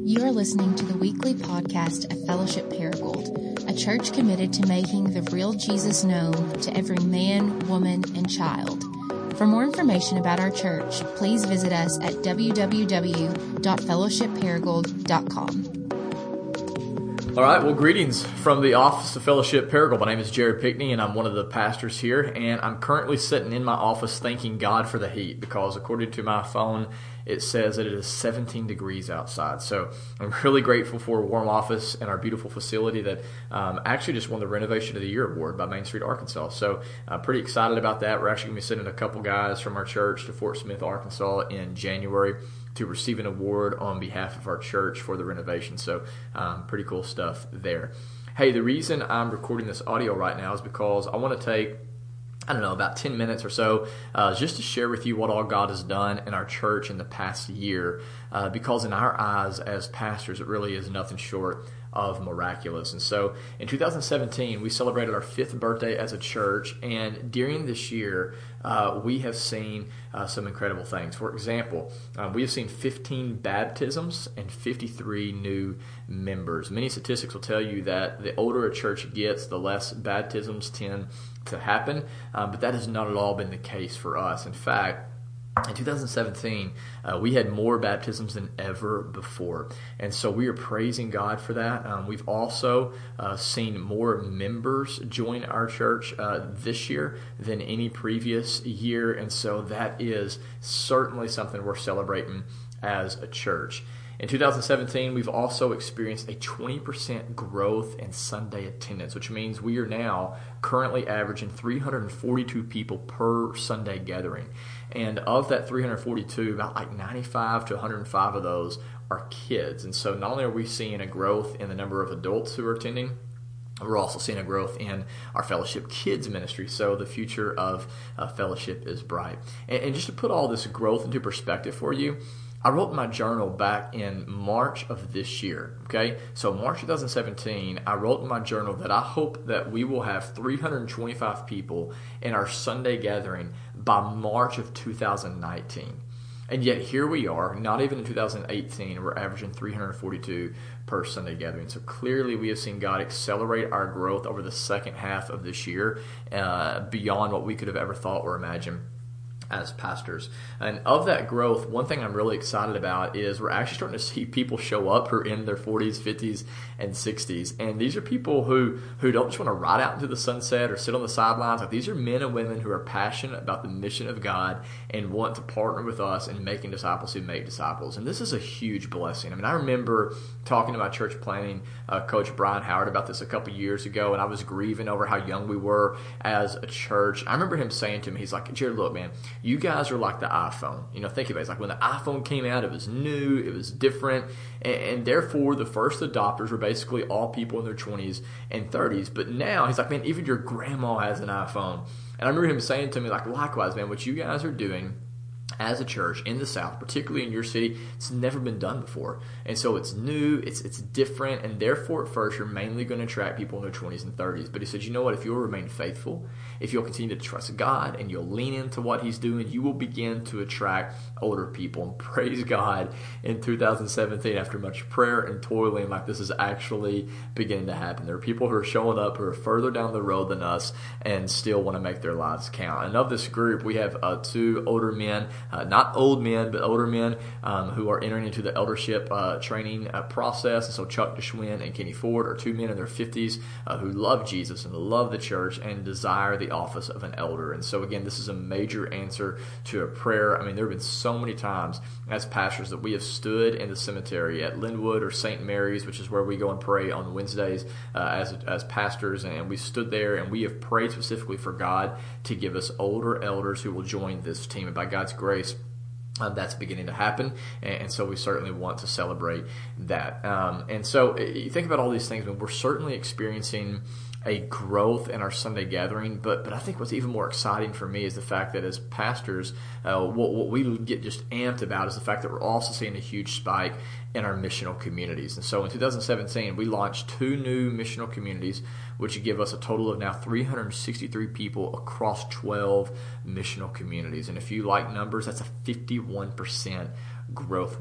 You are listening to the weekly podcast of Fellowship Paragold, a church committed to making the real Jesus known to every man, woman, and child. For more information about our church, please visit us at www.fellowshipparagold.com. All right, well, greetings from the office of Fellowship Paragold. My name is Jerry Pickney, and I'm one of the pastors here, and I'm currently sitting in my office thanking God for the heat because, according to my phone, it says that it is 17 degrees outside. So I'm really grateful for a warm office and our beautiful facility that actually just won the Renovation of the Year award by Main Street Arkansas. So I'm pretty excited about that. We're actually going to be sending a couple guys from our church to Fort Smith, Arkansas in January to receive an award on behalf of our church for the renovation. So pretty cool stuff there. Hey, the reason I'm recording this audio right now is because I want to take about 10 minutes or so, just to share with you what all God has done in our church in the past year, because in our eyes as pastors, it really is nothing short of miraculous. And so in 2017, we celebrated our 5th birthday as a church, and during this year, we have seen some incredible things. For example, we have seen 15 baptisms and 53 new members. Many statistics will tell you that the older a church gets, the less baptisms tend to happen, but that has not at all been the case for us. In fact, in 2017, we had more baptisms than ever before, and so we are praising God for that. We've also seen more members join our church this year than any previous year, and so that is certainly something we're celebrating as a church. In 2017, we've also experienced a 20% growth in Sunday attendance, which means we are now currently averaging 342 people per Sunday gathering. And of that 342, about like 95 to 105 of those are kids. And so not only are we seeing a growth in the number of adults who are attending, we're also seeing a growth in our Fellowship Kids ministry, so the future of Fellowship is bright. And just to put all this growth into perspective for you, I wrote in my journal back in March of this year, okay? So March 2017, I wrote in my journal that I hope that we will have 325 people in our Sunday gathering by March of 2019. And yet here we are, not even in 2018, we're averaging 342 per Sunday gathering. So clearly we have seen God accelerate our growth over the second half of this year beyond what we could have ever thought or imagined as pastors. And of that growth, one thing I'm really excited about is we're actually starting to see people show up who are in their 40s, 50s, and 60s. And these are people who don't just want to ride out into the sunset or sit on the sidelines. Like, these are men and women who are passionate about the mission of God and want to partner with us in making disciples who make disciples. And this is a huge blessing. I mean, I remember talking to my church planning coach, Brian Howard, about this a couple years ago, and I was grieving over how young we were as a church. I remember him saying to me, he's like, "Jared, look, man, you guys are like the iPhone." You know, think about it. It's like when the iPhone came out, it was new, it was different, and therefore the first adopters were basically all people in their 20s and 30s. But now, he's like, "Man, even your grandma has an iPhone." And I remember him saying to me, like, "Likewise, man, what you guys are doing as a church in the South, particularly in your city, it's never been done before. And so it's new, it's different, and therefore at first you're mainly going to attract people in their 20s and 30s. But he said, you know what, if you'll remain faithful, if you'll continue to trust God and you'll lean into what he's doing, you will begin to attract older people." And praise God, in 2017, after much prayer and toiling, like, this is actually beginning to happen. There are people who are showing up who are further down the road than us and still want to make their lives count. And of this group, we have two older men, not old men, but older men who are entering into the eldership training process. And so Chuck DeSchwin and Kenny Ford are two men in their 50s who love Jesus and love the church and desire the office of an elder. And so again, this is a major answer to a prayer. I mean, there have been so many times as pastors that we have stood in the cemetery at Linwood or St. Mary's, which is where we go and pray on Wednesdays as pastors, and we stood there and we have prayed specifically for God to give us older elders who will join this team. And by God's grace, that's beginning to happen, and so we certainly want to celebrate that. And so you think about all these things, but we're certainly experiencing a growth in our Sunday gathering, but I think what's even more exciting for me is the fact that as pastors, what we get just amped about is the fact that we're also seeing a huge spike in our missional communities. And so in 2017, we launched two new missional communities, which give us a total of now 363 people across 12 missional communities. And if you like numbers, that's a 51% growth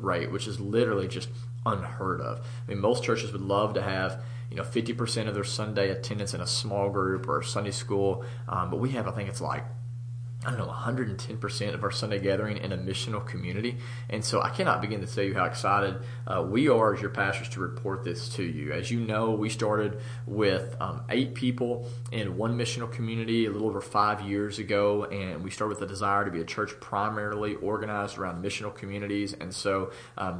rate, which is literally just unheard of. I mean, most churches would love to have 50% of their Sunday attendance in a small group or Sunday school, but we have, I think it's 110% of our Sunday gathering in a missional community. And so I cannot begin to tell you how excited we are as your pastors to report this to you. As you know, we started with 8 people in one missional community a little over 5 years ago, and we started with the desire to be a church primarily organized around missional communities. And so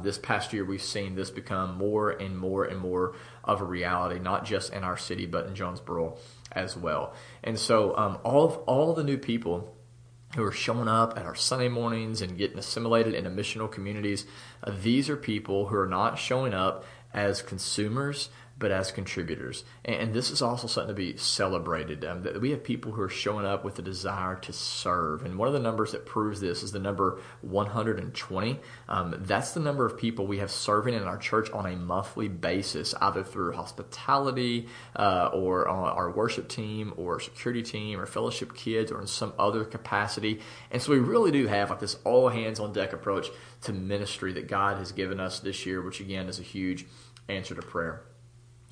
this past year, we've seen this become more and more and more of a reality, not just in our city, but in Jonesboro as well. And so all the new people who are showing up at our Sunday mornings and getting assimilated into missional communities, these are people who are not showing up as consumers, but as contributors. And this is also something to be celebrated, that we have people who are showing up with a desire to serve. And one of the numbers that proves this is the number 120. That's the number of people we have serving in our church on a monthly basis, either through hospitality or on our worship team or security team or fellowship kids or in some other capacity. And so we really do have this all hands on deck approach to ministry that God has given us this year, which again is a huge answer to prayer.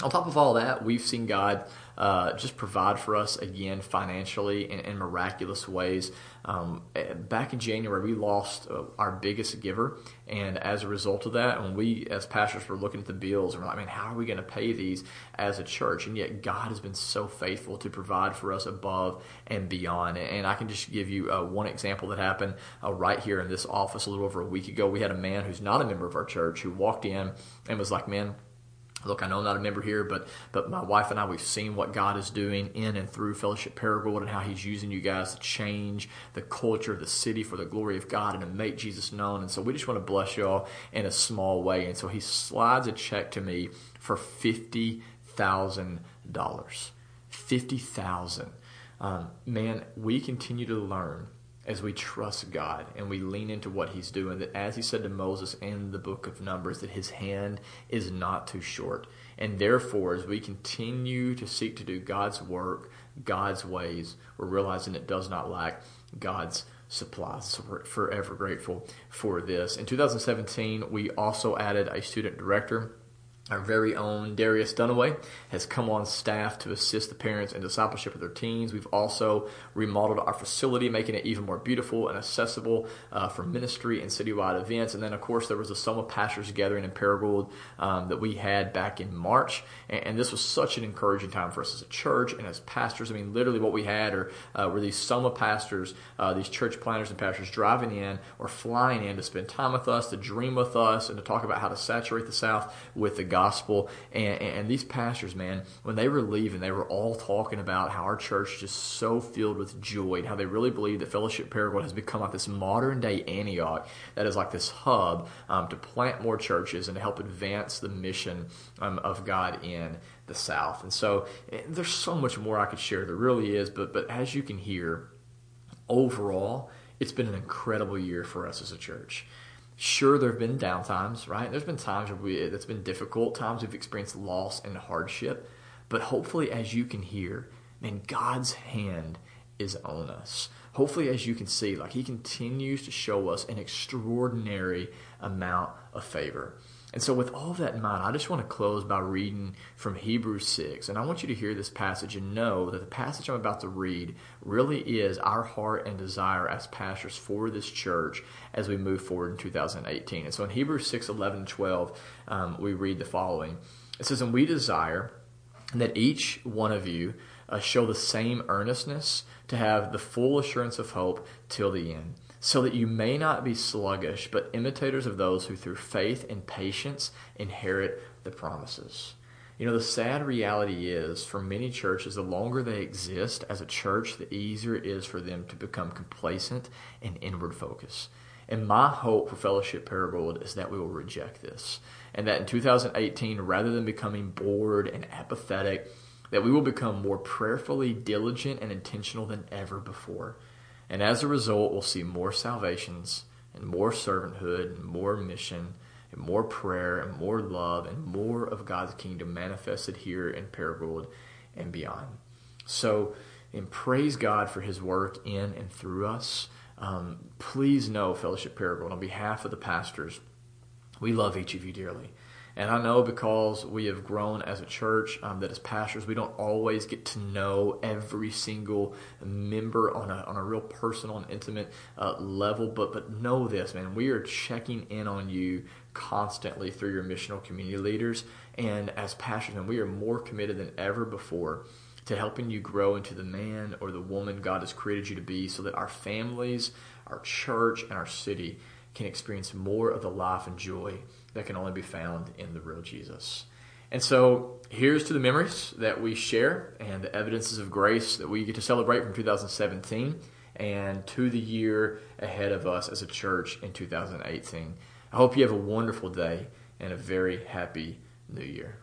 On top of all that, we've seen God just provide for us again financially in miraculous ways. Back in January, we lost our biggest giver, and as a result of that, when we as pastors were looking at the bills, we're like, man, how are we going to pay these as a church? And yet God has been so faithful to provide for us above and beyond. And I can just give you one example that happened right here in this office a little over a week ago. We had a man who's not a member of our church who walked in and was like, man, look, I know I'm not a member here, but my wife and I, we've seen what God is doing in and through Fellowship Paragold and how he's using you guys to change the culture of the city for the glory of God and to make Jesus known. And so we just want to bless y'all in a small way. And so he slides a check to me for $50,000. $50,000. Man, we continue to learn as we trust God and we lean into what he's doing, that as he said to Moses in the book of Numbers, that his hand is not too short. And therefore, as we continue to seek to do God's work, God's ways, we're realizing it does not lack God's supplies. So we're forever grateful for this. In 2017, we also added a student director. Our very own Darius Dunaway has come on staff to assist the parents in discipleship of their teens. We've also remodeled our facility, making it even more beautiful and accessible for ministry and citywide events. And then, of course, there was a Summer Pastors Gathering in Paragould that we had back in March. And this was such an encouraging time for us as a church and as pastors. I mean, literally what we had were these Summer pastors, these church planners and pastors driving in or flying in to spend time with us, to dream with us, and to talk about how to saturate the South with the gospel. And these pastors, man, when they were leaving, they were all talking about how our church is just so filled with joy and how they really believe that Fellowship Paragould has become this modern day Antioch that is this hub to plant more churches and to help advance the mission of God in the South. And so there's so much more I could share. There really is. But as you can hear, overall, it's been an incredible year for us as a church. Sure, there have been down times, right? There's been times that's been difficult, times we've experienced loss and hardship. But hopefully, as you can hear, man, God's hand is on us. Hopefully, as you can see, he continues to show us an extraordinary amount of favor. And so with all that in mind, I just want to close by reading from Hebrews 6. And I want you to hear this passage and know that the passage I'm about to read really is our heart and desire as pastors for this church as we move forward in 2018. And so in Hebrews 6:11-12, we read the following. It says, "And we desire that each one of you show the same earnestness to have the full assurance of hope till the end, so that you may not be sluggish, but imitators of those who through faith and patience inherit the promises." The sad reality is, for many churches, the longer they exist as a church, the easier it is for them to become complacent and inward focused. And my hope for Fellowship Paragould is that we will reject this, and that in 2018, rather than becoming bored and apathetic, that we will become more prayerfully diligent and intentional than ever before. And as a result, we'll see more salvations and more servanthood and more mission and more prayer and more love and more of God's kingdom manifested here in Paragould and beyond. So, and praise God for his work in and through us. Please know, Fellowship Paragon, on behalf of the pastors, we love each of you dearly. And I know because we have grown as a church, that as pastors, we don't always get to know every single member on a real personal and intimate level. But know this, man, we are checking in on you constantly through your missional community leaders. And as pastors, man, we are more committed than ever before to helping you grow into the man or the woman God has created you to be, so that our families, our church, and our city can experience more of the life and joy that can only be found in the real Jesus. And so here's to the memories that we share and the evidences of grace that we get to celebrate from 2017 and to the year ahead of us as a church in 2018. I hope you have a wonderful day and a very happy New Year.